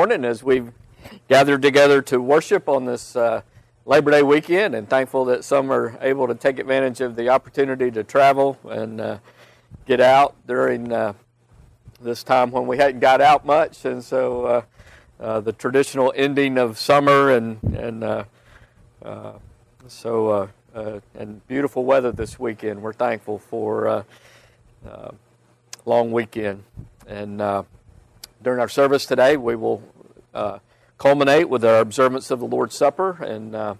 Morning as we've gathered together to worship on this Labor Day weekend, and thankful that some are able to take advantage of the opportunity to travel and get out during this time when we hadn't got out much. And so the traditional ending of summer and beautiful weather this weekend. We're thankful for long weekend. And during our service today, we will culminate with our observance of the Lord's Supper, and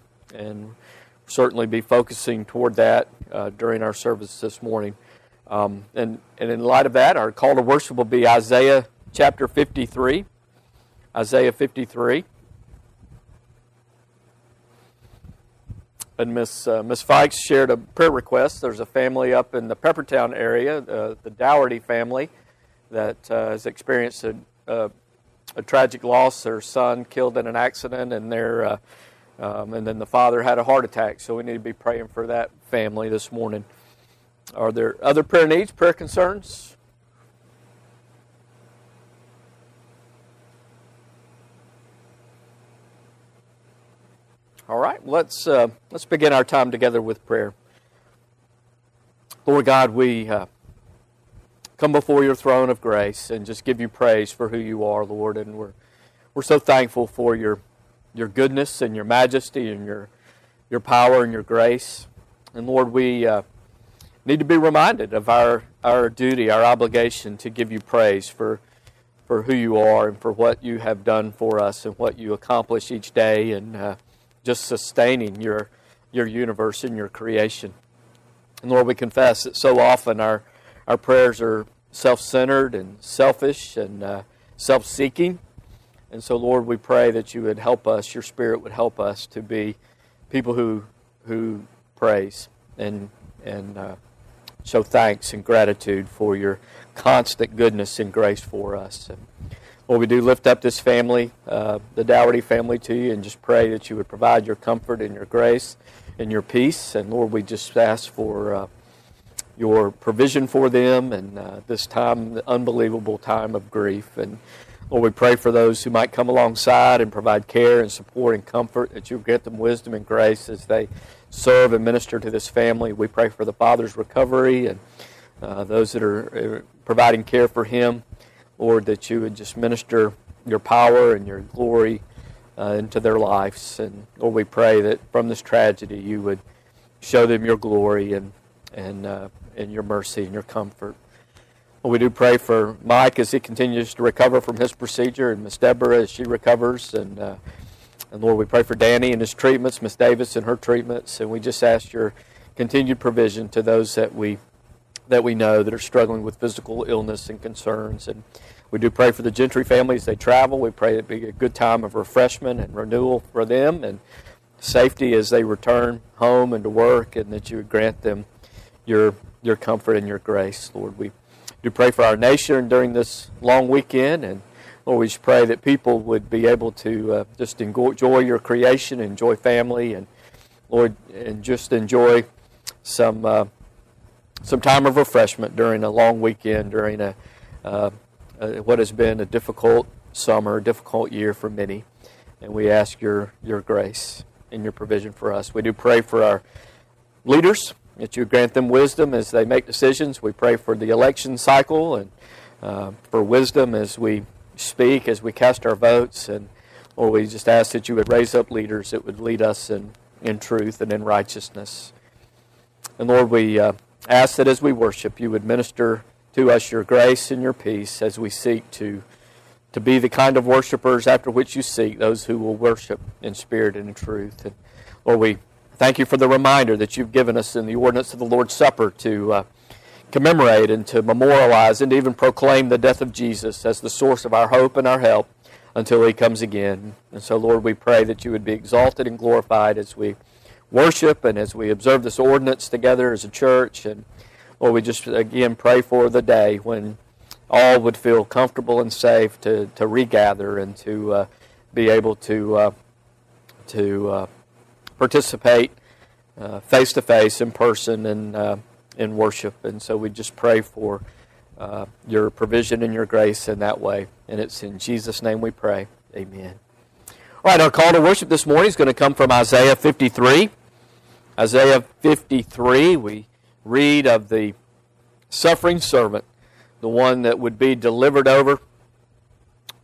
certainly be focusing toward that during our service this morning. And in light of that, our call to worship will be Isaiah chapter 53. Isaiah 53. And Miss Fikes shared a prayer request. There's a family up in the Peppertown area, the Doherty family, that has experienced a tragic loss. Their son killed in an accident, and then the father had a heart attack. So we need to be praying for that family this morning. Are there other prayer needs, prayer concerns? All right, let's begin our time together with prayer. Lord God, we come before your throne of grace and just give you praise for who you are, Lord. And we're so thankful for your goodness and your majesty and your power and your grace. And Lord, we need to be reminded of our duty, our obligation to give you praise for who you are and for what you have done for us and what you accomplish each day, and just sustaining your universe and your creation. And Lord, we confess that so often our prayers are self-centered and selfish and self-seeking. And so, Lord, we pray that you would help us, your Spirit would help us to be people who praise and show thanks and gratitude for your constant goodness and grace for us. And Lord, we do lift up this family, the Dougherty family, to you, and just pray that you would provide your comfort and your grace and your peace. And Lord, we just ask for your provision for them and this time, the unbelievable time of grief. And Lord, we pray for those who might come alongside and provide care and support and comfort, that you grant them wisdom and grace as they serve and minister to this family. We pray for the father's recovery and those that are providing care for him. Lord, that you would just minister your power and your glory into their lives. And Lord, we pray that from this tragedy you would show them your glory and your mercy and your comfort. Well, we do pray for Mike as he continues to recover from his procedure, and Miss Deborah as she recovers, and Lord, we pray for Danny and his treatments, Miss Davis and her treatments, and we just ask your continued provision to those that we know that are struggling with physical illness and concerns. And we do pray for the Gentry family as they travel. We pray it be a good time of refreshment and renewal for them, and safety as they return home and to work, and that you would grant them your comfort and your grace, Lord. We do pray for our nation during this long weekend, and Lord, we just pray that people would be able to just enjoy your creation, enjoy family, and Lord, and just enjoy some time of refreshment during a long weekend, during what has been a difficult summer, a difficult year for many. And we ask your grace and your provision for us. We do pray for our leaders, that you grant them wisdom as they make decisions. We pray for the election cycle and for wisdom as we speak, as we cast our votes. And Lord, we just ask that you would raise up leaders that would lead us in truth and in righteousness. And Lord, we ask that as we worship, you would minister to us your grace and your peace as we seek to be the kind of worshipers after which you seek, those who will worship in spirit and in truth. And Lord, we thank you for the reminder that you've given us in the ordinance of the Lord's Supper to commemorate and to memorialize and even proclaim the death of Jesus as the source of our hope and our help until he comes again. And so, Lord, we pray that you would be exalted and glorified as we worship and as we observe this ordinance together as a church. And Lord, we just again pray for the day when all would feel comfortable and safe to regather and to be able to participate face-to-face, in person, and in worship. And so we just pray for your provision and your grace in that way. And it's in Jesus' name we pray. Amen. All right, our call to worship this morning is going to come from Isaiah 53. Isaiah 53, we read of the suffering servant, the one that would be delivered over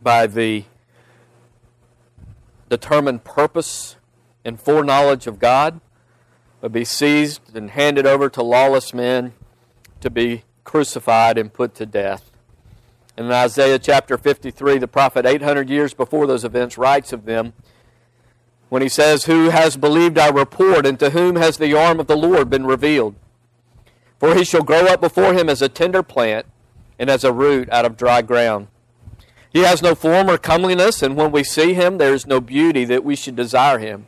by the determined purpose and foreknowledge of God, would be seized and handed over to lawless men to be crucified and put to death. And in Isaiah chapter 53, the prophet 800 years before those events writes of them when he says, "Who has believed our report, and to whom has the arm of the Lord been revealed? For he shall grow up before him as a tender plant and as a root out of dry ground. He has no form or comeliness, and when we see him, there is no beauty that we should desire him.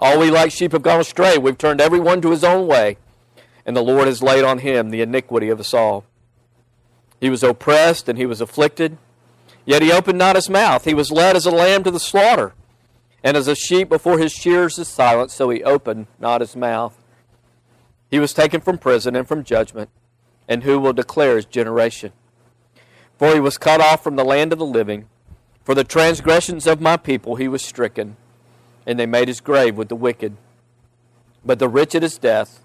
All we like sheep have gone astray. We've turned every one to his own way, and the Lord has laid on him the iniquity of us all. He was oppressed and he was afflicted, yet he opened not his mouth. He was led as a lamb to the slaughter, and as a sheep before his shearers is silent, so he opened not his mouth. He was taken from prison and from judgment, and who will declare his generation? For he was cut off from the land of the living. For the transgressions of my people he was stricken, and they made his grave with the wicked. But the rich at his death,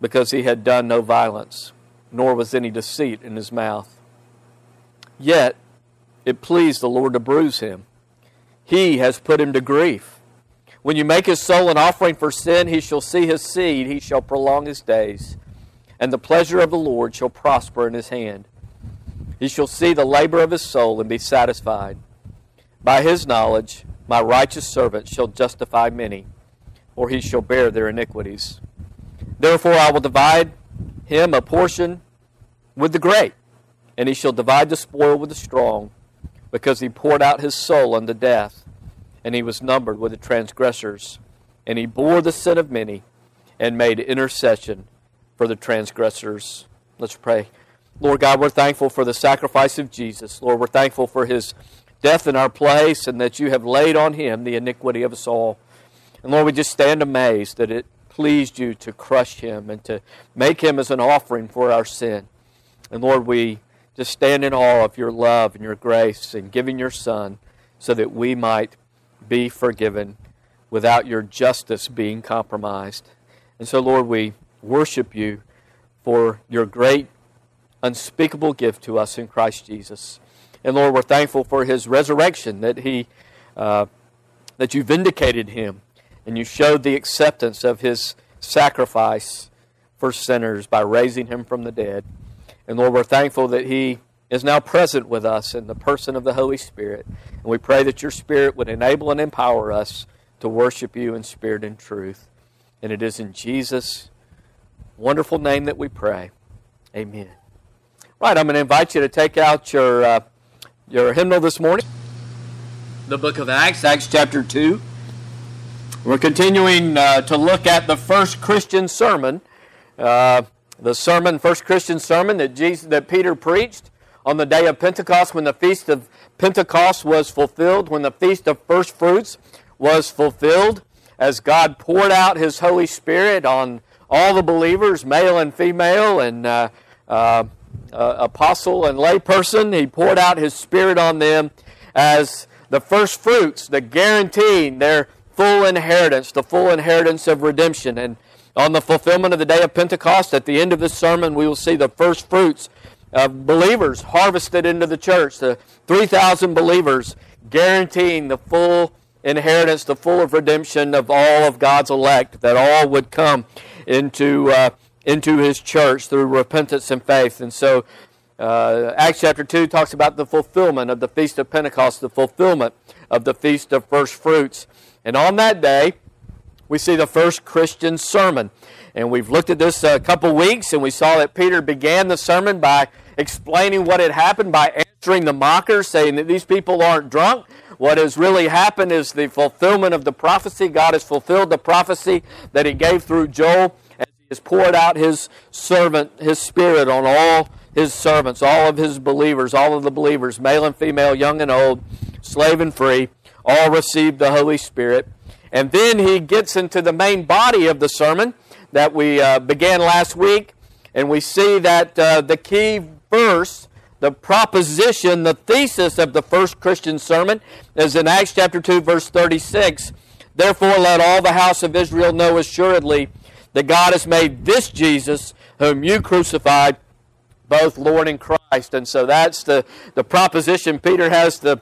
because he had done no violence, nor was any deceit in his mouth. Yet it pleased the Lord to bruise him. He has put him to grief. When you make his soul an offering for sin, he shall see his seed, he shall prolong his days, and the pleasure of the Lord shall prosper in his hand. He shall see the labor of his soul and be satisfied. By his knowledge, my righteous servant shall justify many, for he shall bear their iniquities. Therefore I will divide him a portion with the great, and he shall divide the spoil with the strong, because he poured out his soul unto death, and he was numbered with the transgressors, and he bore the sin of many, and made intercession for the transgressors." Let's pray. Lord God, we're thankful for the sacrifice of Jesus. Lord, we're thankful for his death in our place and that you have laid on him the iniquity of us all. And Lord, we just stand amazed that it pleased you to crush him and to make him as an offering for our sin. And Lord, we just stand in awe of your love and your grace and giving your Son so that we might be forgiven without your justice being compromised. And so, Lord, we worship you for your great unspeakable gift to us in Christ Jesus. And Lord, we're thankful for his resurrection, that that you vindicated him and you showed the acceptance of his sacrifice for sinners by raising him from the dead. And Lord, we're thankful that he is now present with us in the person of the Holy Spirit. And we pray that your Spirit would enable and empower us to worship you in spirit and truth. And it is in Jesus' wonderful name that we pray. Amen. Right, I'm going to invite you to take out your hymnal this morning. The book of Acts, Acts chapter 2. We're continuing to look at the first Christian sermon, first Christian sermon that Peter preached on the day of Pentecost, when the feast of Pentecost was fulfilled, when the feast of first fruits was fulfilled, as God poured out his Holy Spirit on all the believers, male and female, and apostle and lay person. He poured out his Spirit on them as the first fruits, the guaranteeing their full inheritance, the full inheritance of redemption. And on the fulfillment of the day of Pentecost, at the end of this sermon, we will see the first fruits of believers harvested into the church, the 3,000 believers guaranteeing the full inheritance, the full of redemption of all of God's elect, that all would come into his church through repentance and faith. And so Acts chapter 2 talks about the fulfillment of the Feast of Pentecost, the fulfillment of the Feast of First Fruits. And on that day, we see the first Christian sermon. And we've looked at this a couple weeks, and we saw that Peter began the sermon by explaining what had happened, by answering the mockers, saying that these people aren't drunk. What has really happened is the fulfillment of the prophecy. God has fulfilled the prophecy that He gave through Joel, and He has poured out His servant, His Spirit, on all His servants, all of His believers, all of the believers, male and female, young and old, slave and free, all received the Holy Spirit. And then he gets into the main body of the sermon that we began last week, and we see that the key verse, the proposition, the thesis of the first Christian sermon is in Acts chapter 2, verse 36. Therefore let all the house of Israel know assuredly that God has made this Jesus, whom you crucified, both Lord and Christ. And so that's the proposition. Peter has the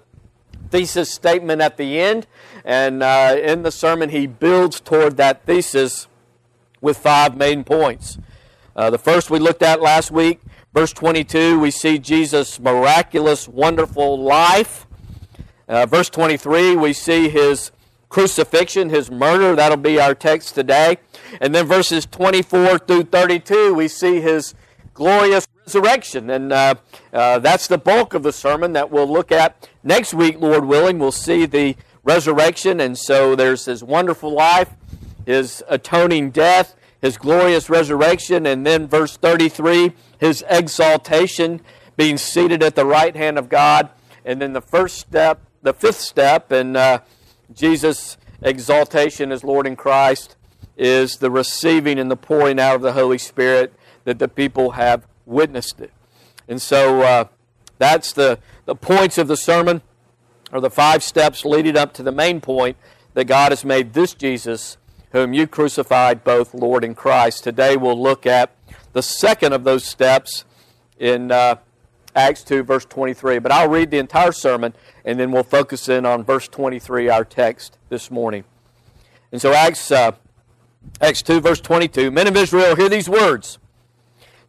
thesis statement at the end, and in the sermon he builds toward that thesis with five main points. The first we looked at last week, verse 22, we see Jesus' miraculous, wonderful life. Verse 23, we see His crucifixion, His murder. That'll be our text today. And then verses 24 through 32, we see His glorious resurrection. And that's the bulk of the sermon that we'll look at next week, Lord willing. We'll see the resurrection, and so there's His wonderful life, His atoning death, His glorious resurrection, and then verse 33, His exaltation, being seated at the right hand of God. And then the first step, the fifth step in Jesus' exaltation as Lord in Christ is the receiving and the pouring out of the Holy Spirit, that the people have witnessed it. And so that's the points of the sermon, or the five steps leading up to the main point, that God has made this Jesus, whom you crucified, both Lord and Christ. Today we'll look at the second of those steps in Acts 2, verse 23. But I'll read the entire sermon, and then we'll focus in on verse 23, our text this morning. And so Acts 2, verse 22, Men of Israel, hear these words.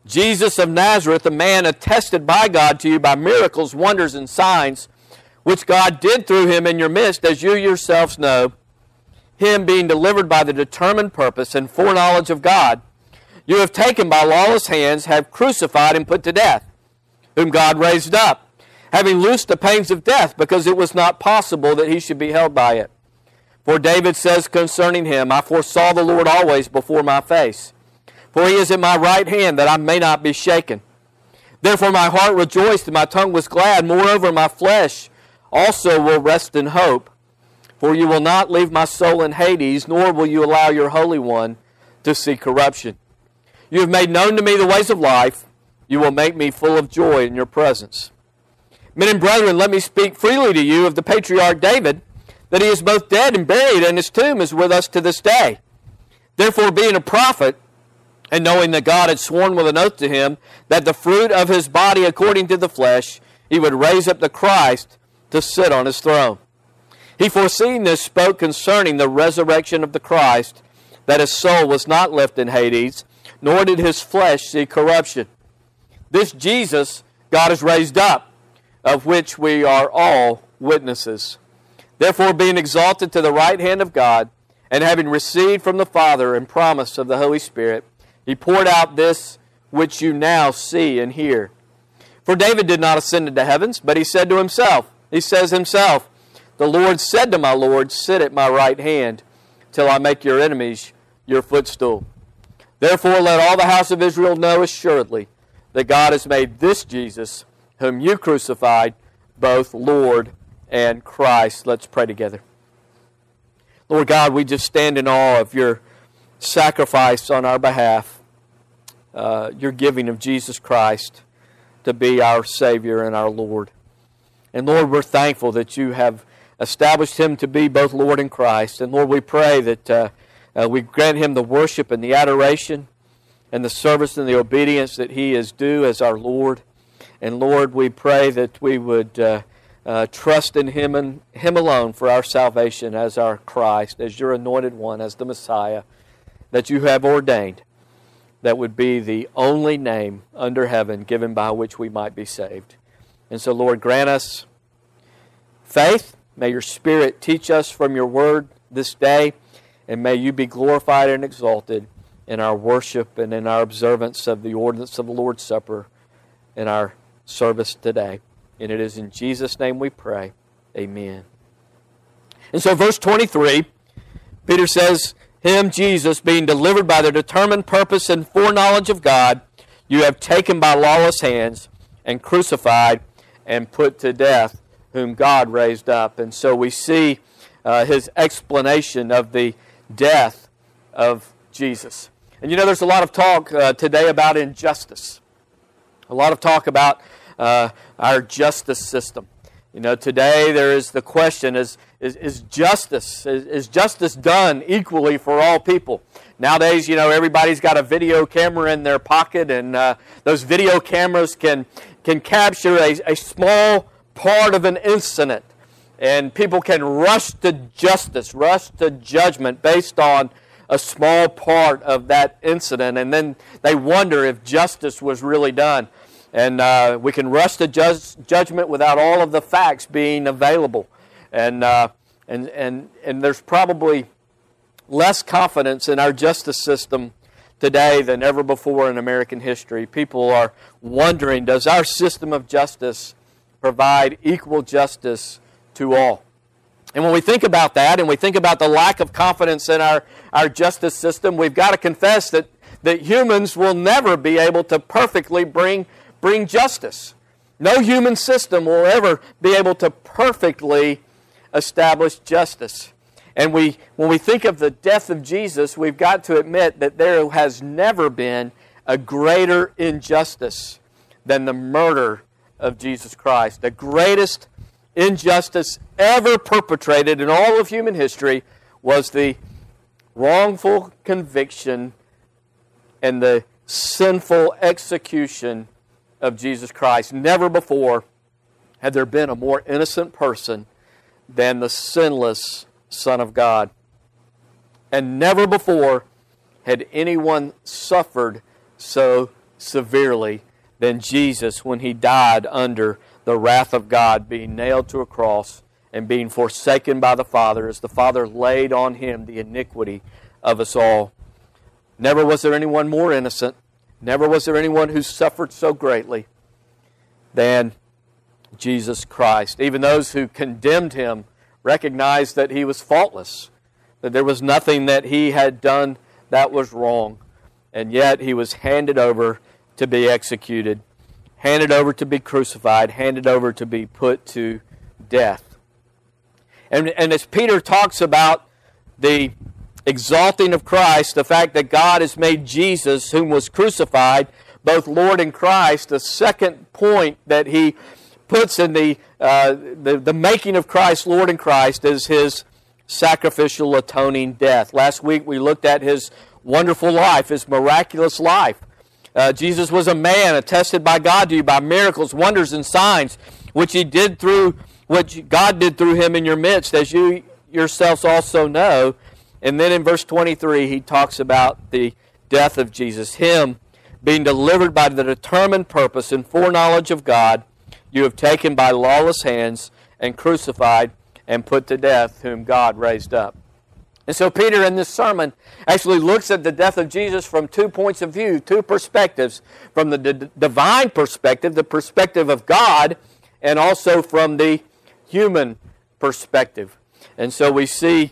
Jesus of Nazareth, a man attested by God to you by miracles, wonders, and signs, which God did through Him in your midst, as you yourselves know, Him being delivered by the determined purpose and foreknowledge of God, you have taken by lawless hands, have crucified and put to death, whom God raised up, having loosed the pains of death, because it was not possible that He should be held by it. For David says concerning Him, I foresaw the Lord always before my face, for He is at my right hand, that I may not be shaken. Therefore my heart rejoiced, and my tongue was glad. Moreover, my flesh also will rest in hope. For you will not leave my soul in Hades, nor will you allow your Holy One to see corruption. You have made known to me the ways of life. You will make me full of joy in your presence. Men and brethren, let me speak freely to you of the patriarch David, that he is both dead and buried, and his tomb is with us to this day. Therefore, being a prophet, and knowing that God had sworn with an oath to him that the fruit of his body according to the flesh, he would raise up the Christ to sit on his throne. He foreseeing this spoke concerning the resurrection of the Christ, that his soul was not left in Hades, nor did his flesh see corruption. This Jesus God has raised up, of which we are all witnesses. Therefore being exalted to the right hand of God, and having received from the Father and promise of the Holy Spirit, He poured out this which you now see and hear. For David did not ascend into heavens, but he said to himself, The Lord said to my Lord, Sit at my right hand, till I make your enemies your footstool. Therefore let all the house of Israel know assuredly that God has made this Jesus, whom you crucified, both Lord and Christ. Let's pray together. Lord God, we just stand in awe of your sacrifice on our behalf, your giving of Jesus Christ to be our Savior and our Lord. And Lord, we're thankful that you have established Him to be both Lord and Christ. And Lord, we pray that we grant Him the worship and the adoration and the service and the obedience that He is due as our Lord. And Lord, we pray that we would trust in Him and Him alone for our salvation as our Christ, as your anointed one, as the Messiah that you have ordained, that would be the only name under heaven given by which we might be saved. And so, Lord, grant us faith. May your Spirit teach us from your word this day, and may you be glorified and exalted in our worship and in our observance of the ordinance of the Lord's Supper in our service today. And it is in Jesus' name we pray. Amen. And so verse 23, Peter says, him, Jesus, being delivered by the determined purpose and foreknowledge of God, you have taken by lawless hands and crucified and put to death, whom God raised up. And so we see his explanation of the death of Jesus. And you know, there's a lot of talk today about injustice. A lot of talk about our justice system. You know, today there is the question, is justice done equally for all people? Nowadays, you know, everybody's got a video camera in their pocket, and those video cameras can capture a small part of an incident, and people can rush to justice, rush to judgment based on a small part of that incident, and then they wonder if justice was really done. And we can rush to judgment without all of the facts being available. And there's probably less confidence in our justice system today than ever before in American history. People are wondering, does our system of justice provide equal justice to all? And when we think about that, and we think about the lack of confidence in our justice system, we've got to confess that humans will never be able to perfectly bring justice. No human system will ever be able to perfectly establish justice. And when we think of the death of Jesus, we've got to admit that there has never been a greater injustice than the murder of Jesus Christ. The greatest injustice ever perpetrated in all of human history was the wrongful conviction and the sinful execution of Jesus Christ. Never before had there been a more innocent person than the sinless Son of God. And never before had anyone suffered so severely than Jesus when he died under the wrath of God, being nailed to a cross and being forsaken by the Father as the Father laid on him the iniquity of us all. Never was there anyone more innocent. Never was there anyone who suffered so greatly than Jesus Christ. Even those who condemned him recognized that he was faultless, that there was nothing that he had done that was wrong, and yet he was handed over to be executed, handed over to be crucified, handed over to be put to death. And as Peter talks about the exalting of Christ, the fact that God has made Jesus, whom was crucified, both Lord and Christ, the second point that he puts in the making of Christ Lord and Christ is his sacrificial atoning death. Last week we looked at his wonderful life, his miraculous life. Jesus was a man attested by God to you by miracles, wonders, and signs, which he did through what God did through him in your midst, as you yourselves also know. And then in verse 23, he talks about the death of Jesus. Him being delivered by the determined purpose and foreknowledge of God, you have taken by lawless hands and crucified and put to death, whom God raised up. And so Peter in this sermon actually looks at the death of Jesus from two points of view, two perspectives, from the divine perspective, the perspective of God, and also from the human perspective. And so we see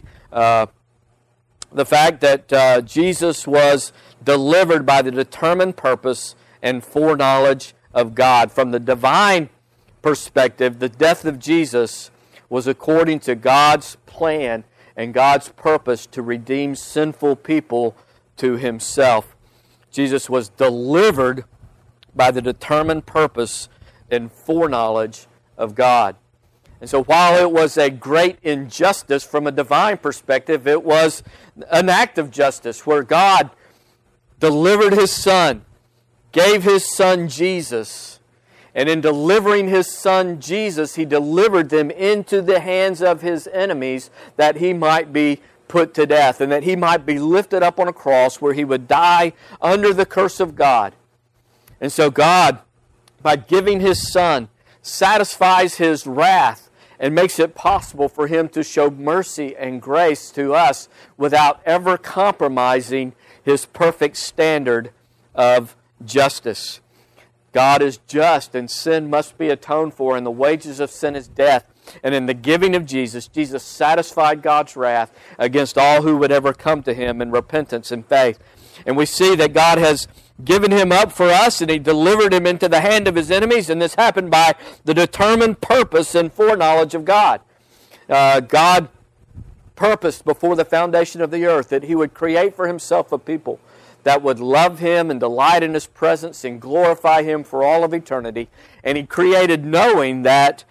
the fact that Jesus was delivered by the determined purpose and foreknowledge of God. From the divine perspective, the death of Jesus was according to God's plan and God's purpose to redeem sinful people to himself. Jesus was delivered by the determined purpose and foreknowledge of God. And so while it was a great injustice from a divine perspective, it was an act of justice where God delivered his Son, gave his Son Jesus, and in delivering his Son Jesus, he delivered them into the hands of his enemies that he might be put to death and that he might be lifted up on a cross where he would die under the curse of God. And so God, by giving his Son, satisfies his wrath and makes it possible for him to show mercy and grace to us without ever compromising his perfect standard of justice. God is just, and sin must be atoned for, and the wages of sin is death. And in the giving of Jesus, Jesus satisfied God's wrath against all who would ever come to Him in repentance and faith. And we see that God has given Him up for us, and He delivered Him into the hand of His enemies. And this happened by the determined purpose and foreknowledge of God. God purposed before the foundation of the earth that He would create for Himself a people that would love Him and delight in His presence and glorify Him for all of eternity. And He created knowing that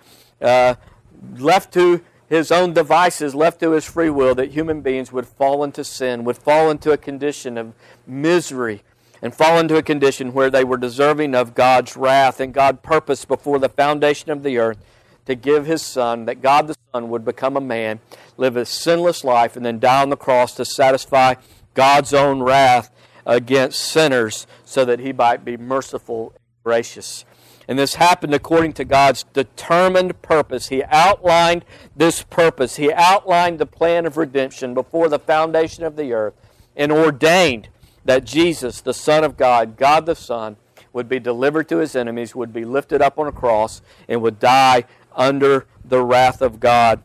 left to His own devices, left to His free will, that human beings would fall into sin, would fall into a condition of misery, and fall into a condition where they were deserving of God's wrath. And God purposed before the foundation of the earth to give His Son, that God the Son would become a man, live a sinless life, and then die on the cross to satisfy God's own wrath against sinners so that He might be merciful and gracious. And this happened according to God's determined purpose. He outlined this purpose. He outlined the plan of redemption before the foundation of the earth and ordained that Jesus, the Son of God, God the Son, would be delivered to His enemies, would be lifted up on a cross, and would die under the wrath of God.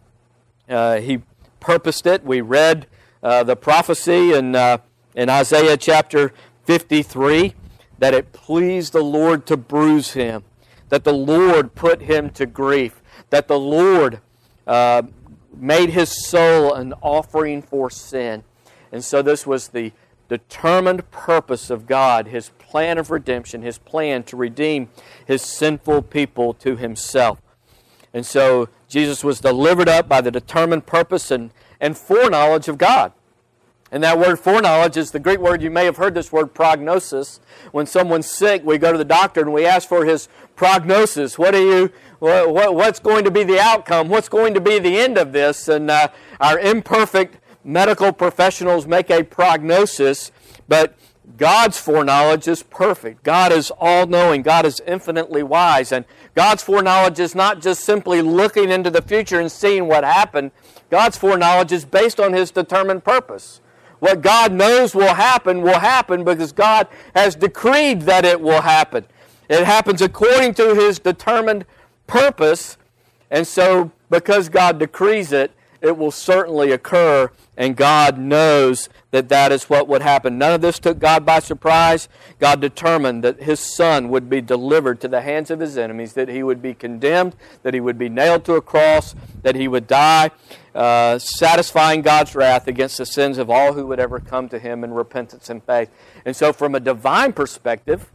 He purposed it. We read the prophecy in Isaiah chapter 53, that it pleased the Lord to bruise Him, that the Lord put Him to grief, that the Lord made His soul an offering for sin. And so this was the determined purpose of God, His plan of redemption, His plan to redeem His sinful people to Himself. And so Jesus was delivered up by the determined purpose and foreknowledge of God. And that word foreknowledge is the Greek word, you may have heard this word, prognosis. When someone's sick, we go to the doctor and we ask for his prognosis. What's going to be the outcome? What's going to be the end of this? And our imperfect medical professionals make a prognosis, but God's foreknowledge is perfect. God is all-knowing. God is infinitely wise. And God's foreknowledge is not just simply looking into the future and seeing what happened. God's foreknowledge is based on His determined purpose. What God knows will happen because God has decreed that it will happen. It happens according to His determined purpose. And so because God decrees it, it will certainly occur. And God knows that that is what would happen. None of this took God by surprise. God determined that His Son would be delivered to the hands of His enemies, that He would be condemned, that He would be nailed to a cross, that He would die, satisfying God's wrath against the sins of all who would ever come to Him in repentance and faith. And so from a divine perspective,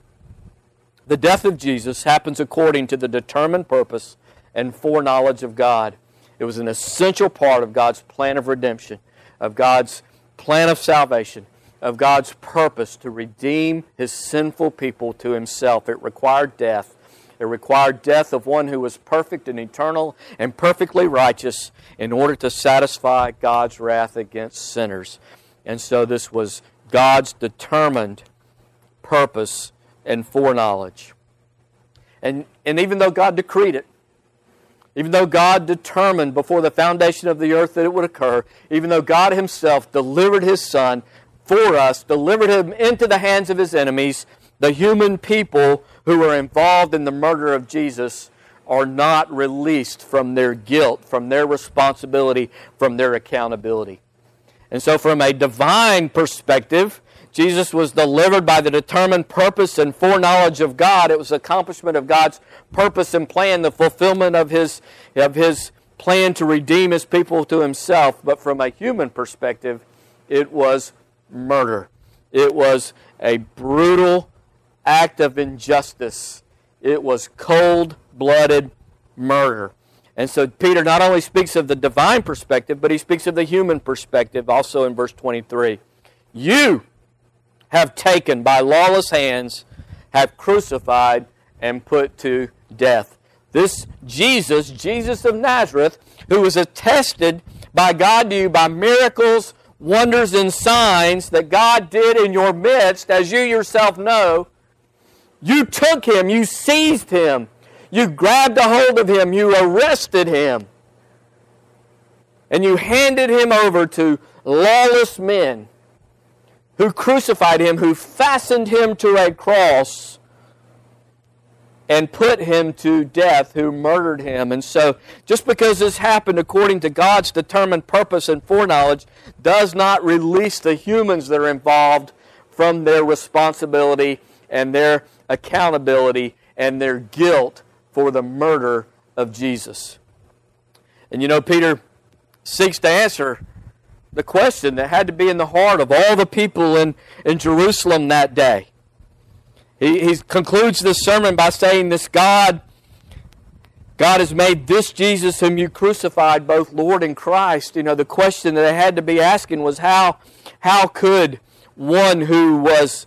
the death of Jesus happens according to the determined purpose and foreknowledge of God. It was an essential part of God's plan of redemption, of God's plan of salvation, of God's purpose to redeem His sinful people to Himself. It required death. It required death of one who was perfect and eternal and perfectly righteous in order to satisfy God's wrath against sinners. And so this was God's determined purpose and foreknowledge. And even though God decreed it, even though God determined before the foundation of the earth that it would occur, even though God Himself delivered His Son for us, delivered Him into the hands of His enemies, the human people who were involved in the murder of Jesus are not released from their guilt, from their responsibility, from their accountability. And so from a divine perspective, Jesus was delivered by the determined purpose and foreknowledge of God. It was accomplishment of God's purpose and plan, the fulfillment of His plan to redeem His people to Himself. But from a human perspective, it was murder. It was a brutal act of injustice. It was cold-blooded murder. And so Peter not only speaks of the divine perspective, but he speaks of the human perspective also in verse 23. You have taken by lawless hands, have crucified and put to death. This Jesus, Jesus of Nazareth, who was attested by God to you by miracles, wonders, and signs that God did in your midst, as you yourself know, you took Him, you seized Him, you grabbed a hold of Him, you arrested Him, and you handed Him over to lawless men who crucified Him, who fastened Him to a cross and put him to death who murdered him. And so just because this happened according to God's determined purpose and foreknowledge does not release the humans that are involved from their responsibility and their accountability and their guilt for the murder of Jesus. And you know, Peter seeks to answer the question that had to be in the heart of all the people in Jerusalem that day. He concludes this sermon by saying this: God has made this Jesus whom you crucified both Lord and Christ. You know, the question that they had to be asking was how could one who was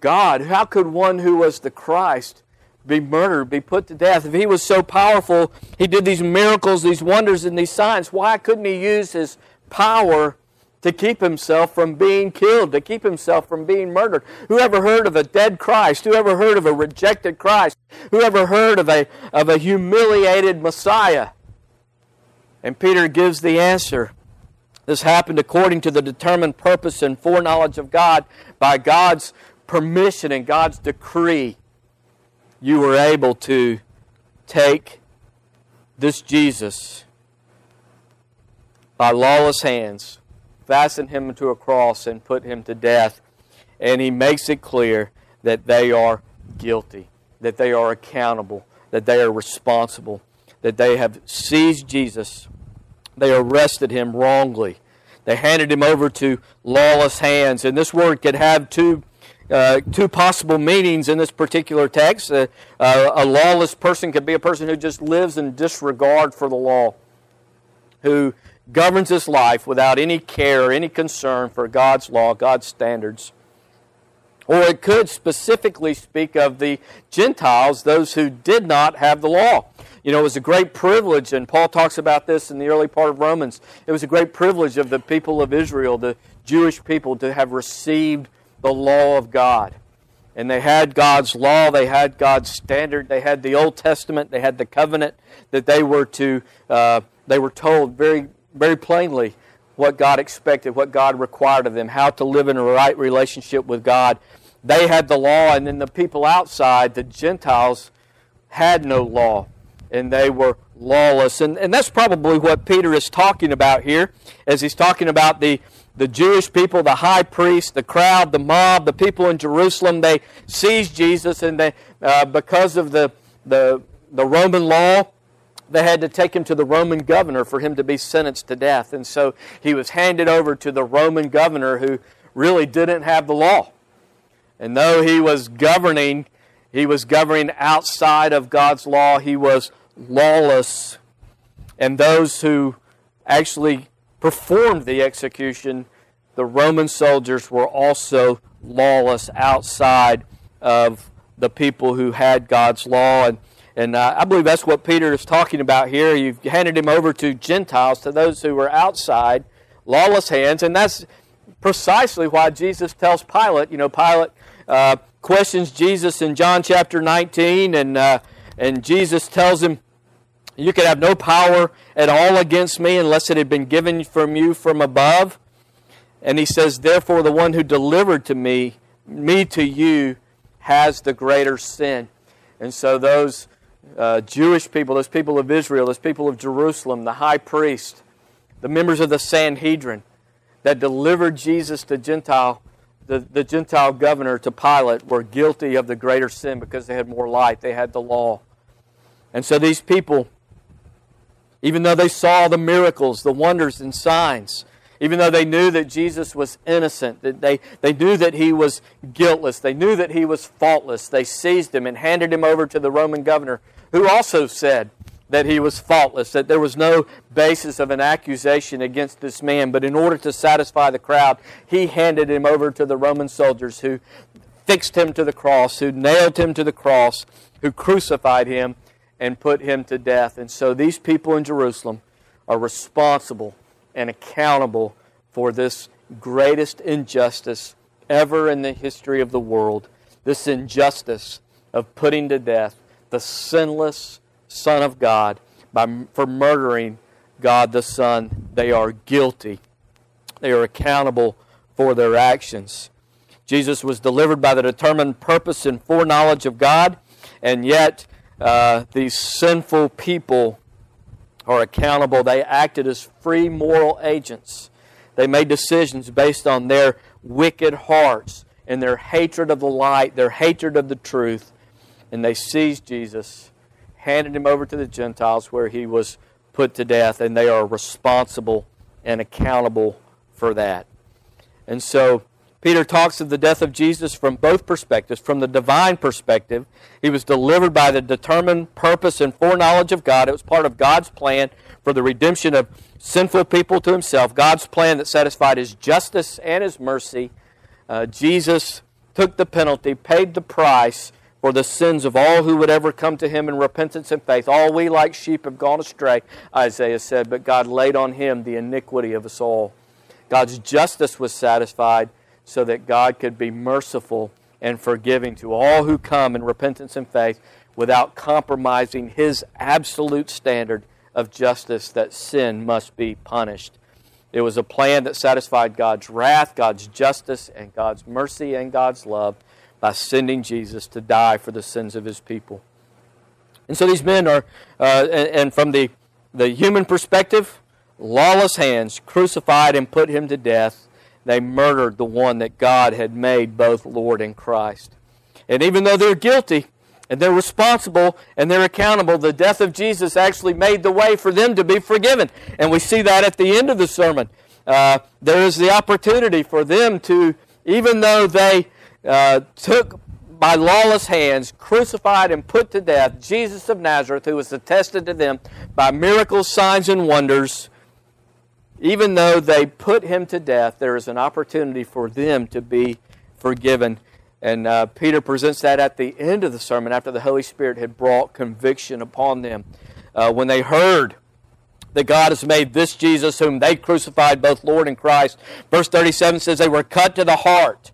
God, how could one who was the Christ be murdered, be put to death? If he was so powerful, he did these miracles, these wonders, and these signs, why couldn't he use his power to keep himself from being killed, to keep himself from being murdered? Who ever heard of a dead Christ? Who ever heard of a rejected Christ? Who ever heard of a humiliated Messiah? And Peter gives the answer. This happened according to the determined purpose and foreknowledge of God. By God's permission and God's decree, you were able to take this Jesus by lawless hands, fasten him to a cross, and put him to death. And he makes it clear that they are guilty, that they are accountable, that they are responsible, that they have seized Jesus. They arrested him wrongly. They handed him over to lawless hands. And this word could have two possible meanings in this particular text. A lawless person could be a person who just lives in disregard for the law, who governs his life without any care or any concern for God's law, God's standards. Or it could specifically speak of the Gentiles, those who did not have the law. You know, it was a great privilege, and Paul talks about this in the early part of Romans. It was a great privilege of the people of Israel, the Jewish people, to have received the law of God. And they had God's law, they had God's standard, they had the Old Testament, they had the covenant that they were to, they were told very very plainly what God expected, what God required of them, how to live in a right relationship with God. They had the law, and then the people outside, the Gentiles, had no law, and they were lawless. And that's probably what Peter is talking about here, as he's talking about the Jewish people, the high priest, the crowd, the mob, the people in Jerusalem. They seized Jesus, and they, because of the Roman law, they had to take him to the Roman governor for him to be sentenced to death. And so he was handed over to the Roman governor, who really didn't have the law. And though he was governing outside of God's law. He was lawless. And those who actually performed the execution, the Roman soldiers, were also lawless outside of the people who had God's law. And I believe that's what Peter is talking about here. You've handed him over to Gentiles, to those who were outside, lawless hands. And that's precisely why Jesus tells Pilate. You know, Pilate questions Jesus in John chapter 19, and Jesus tells him, "You could have no power at all against me unless it had been given from you from above." And he says, "Therefore, the one who delivered to me to you, has the greater sin." And so those Jewish people, those people of Israel, those people of Jerusalem, the high priest, the members of the Sanhedrin that delivered Jesus to the Gentile governor, to Pilate, were guilty of the greater sin because they had more light. They had the law. And so these people, even though they saw the miracles, the wonders and signs, even though they knew that Jesus was innocent, that they knew that he was guiltless, they knew that he was faultless, they seized him and handed him over to the Roman governor, who also said that he was faultless, that there was no basis of an accusation against this man. But in order to satisfy the crowd, he handed him over to the Roman soldiers, who fixed him to the cross, who nailed him to the cross, who crucified him and put him to death. And so these people in Jerusalem are responsible and accountable for this greatest injustice ever in the history of the world, this injustice of putting to death the sinless Son of God for murdering God the Son. They are guilty. They are accountable for their actions. Jesus was delivered by the determined purpose and foreknowledge of God, And yet, these sinful people are accountable. They acted as free moral agents. They made decisions based on their wicked hearts and their hatred of the light, their hatred of the truth. And they seized Jesus, handed him over to the Gentiles where he was put to death, and they are responsible and accountable for that. And so Peter talks of the death of Jesus from both perspectives. From the divine perspective, he was delivered by the determined purpose and foreknowledge of God. It was part of God's plan for the redemption of sinful people to himself, God's plan that satisfied his justice and his mercy. Jesus took the penalty, paid the price for the sins of all who would ever come to him in repentance and faith. All we like sheep have gone astray, Isaiah said, but God laid on him the iniquity of us all. God's justice was satisfied so that God could be merciful and forgiving to all who come in repentance and faith without compromising His absolute standard of justice that sin must be punished. It was a plan that satisfied God's wrath, God's justice, and God's mercy and God's love by sending Jesus to die for the sins of His people. And so these men are, and from the human perspective, lawless hands crucified and put Him to death. They murdered the one that God had made both Lord and Christ. And even though they're guilty and they're responsible and they're accountable, the death of Jesus actually made the way for them to be forgiven. And we see that at the end of the sermon. There is the opportunity for them to, even though they took by lawless hands, crucified and put to death, Jesus of Nazareth, who was attested to them by miracles, signs, and wonders, even though they put him to death, there is an opportunity for them to be forgiven. And Peter presents that at the end of the sermon after the Holy Spirit had brought conviction upon them. When they heard that God has made this Jesus, whom they crucified, both Lord and Christ, verse 37 says they were cut to the heart.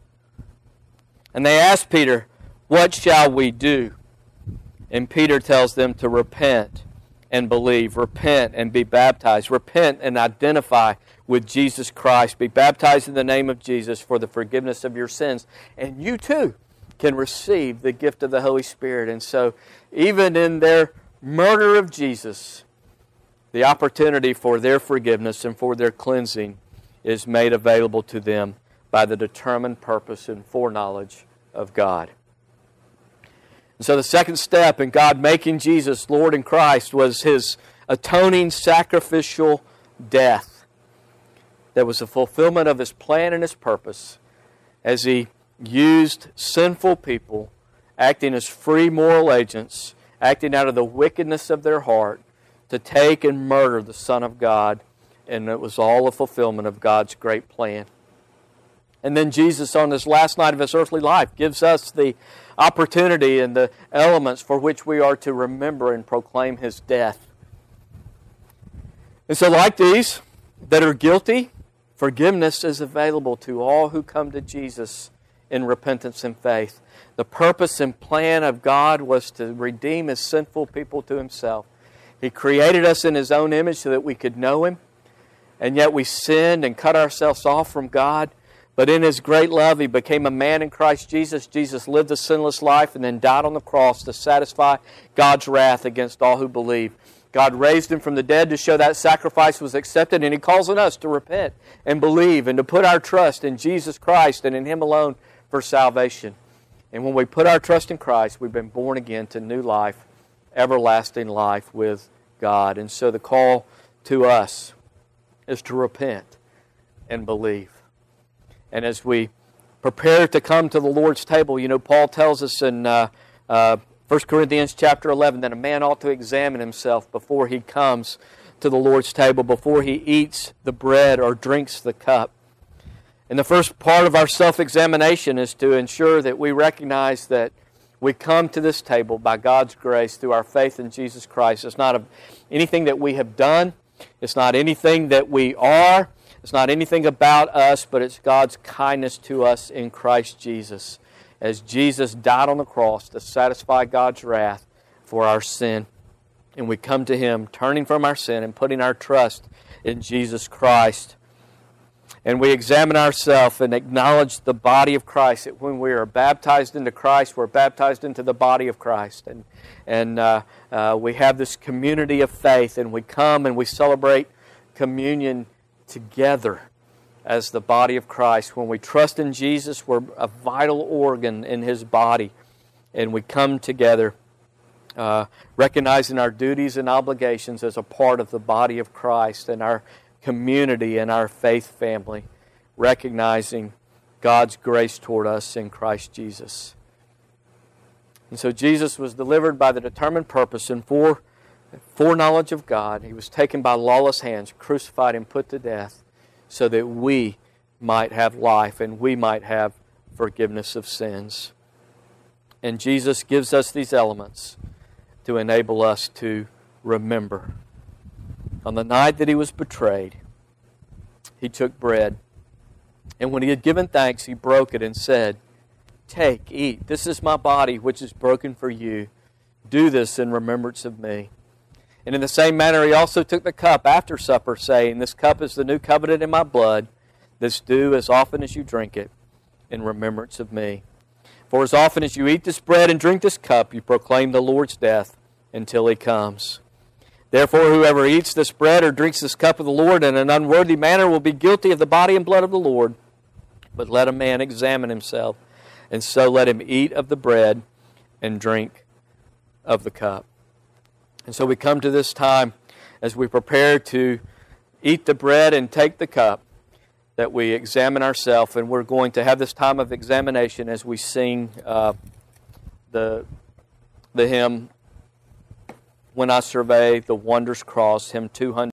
And they asked Peter, "What shall we do?" And Peter tells them to repent and believe. Repent and be baptized. Repent and identify with Jesus Christ. Be baptized in the name of Jesus for the forgiveness of your sins. And you too can receive the gift of the Holy Spirit. And so even in their murder of Jesus, the opportunity for their forgiveness and for their cleansing is made available to them by the determined purpose and foreknowledge of God. And so the second step in God making Jesus Lord and Christ was His atoning sacrificial death. That was the fulfillment of His plan and His purpose as He used sinful people, acting as free moral agents, acting out of the wickedness of their heart, to take and murder the Son of God. And it was all a fulfillment of God's great plan. And then Jesus, on this last night of His earthly life, gives us the opportunity and the elements for which we are to remember and proclaim His death. And so like these that are guilty, forgiveness is available to all who come to Jesus in repentance and faith. The purpose and plan of God was to redeem His sinful people to Himself. He created us in His own image so that we could know Him, and yet we sinned and cut ourselves off from God. But in His great love, He became a man in Christ Jesus. Jesus lived a sinless life and then died on the cross to satisfy God's wrath against all who believe. God raised Him from the dead to show that sacrifice was accepted, and He calls on us to repent and believe and to put our trust in Jesus Christ and in Him alone for salvation. And when we put our trust in Christ, we've been born again to new life, everlasting life with God. And so the call to us is to repent and believe. And as we prepare to come to the Lord's table, you know, Paul tells us in 1 Corinthians chapter 11 that a man ought to examine himself before he comes to the Lord's table, before he eats the bread or drinks the cup. And the first part of our self-examination is to ensure that we recognize that we come to this table by God's grace through our faith in Jesus Christ. It's not anything that we have done. It's not anything that we are. It's not anything about us, but it's God's kindness to us in Christ Jesus, as Jesus died on the cross to satisfy God's wrath for our sin. And we come to Him turning from our sin and putting our trust in Jesus Christ. and we examine ourselves and acknowledge the body of Christ, that when we are baptized into Christ, we're baptized into the body of Christ. And we have this community of faith, and we come and we celebrate communion together as the body of Christ. When we trust in Jesus, we're a vital organ in His body, and we come together recognizing our duties and obligations as a part of the body of Christ and our community and our faith family, recognizing God's grace toward us in Christ Jesus. And so Jesus was delivered by the determined purpose and foreknowledge of God. He was taken by lawless hands, crucified and put to death, so that we might have life and we might have forgiveness of sins. And Jesus gives us these elements to enable us to remember. On the night that He was betrayed, He took bread. And when He had given thanks, He broke it and said, "Take, eat. This is my body, which is broken for you. Do this in remembrance of me." And in the same manner, He also took the cup after supper, saying, "This cup is the new covenant in my blood. This do as often as you drink it in remembrance of me. For as often as you eat this bread and drink this cup, you proclaim the Lord's death until He comes. Therefore, whoever eats this bread or drinks this cup of the Lord in an unworthy manner will be guilty of the body and blood of the Lord. But let a man examine himself, and so let him eat of the bread and drink of the cup." And so we come to this time as we prepare to eat the bread and take the cup, that we examine ourselves, and we're going to have this time of examination as we sing the hymn, "When I Survey the Wondrous Cross," hymn 200.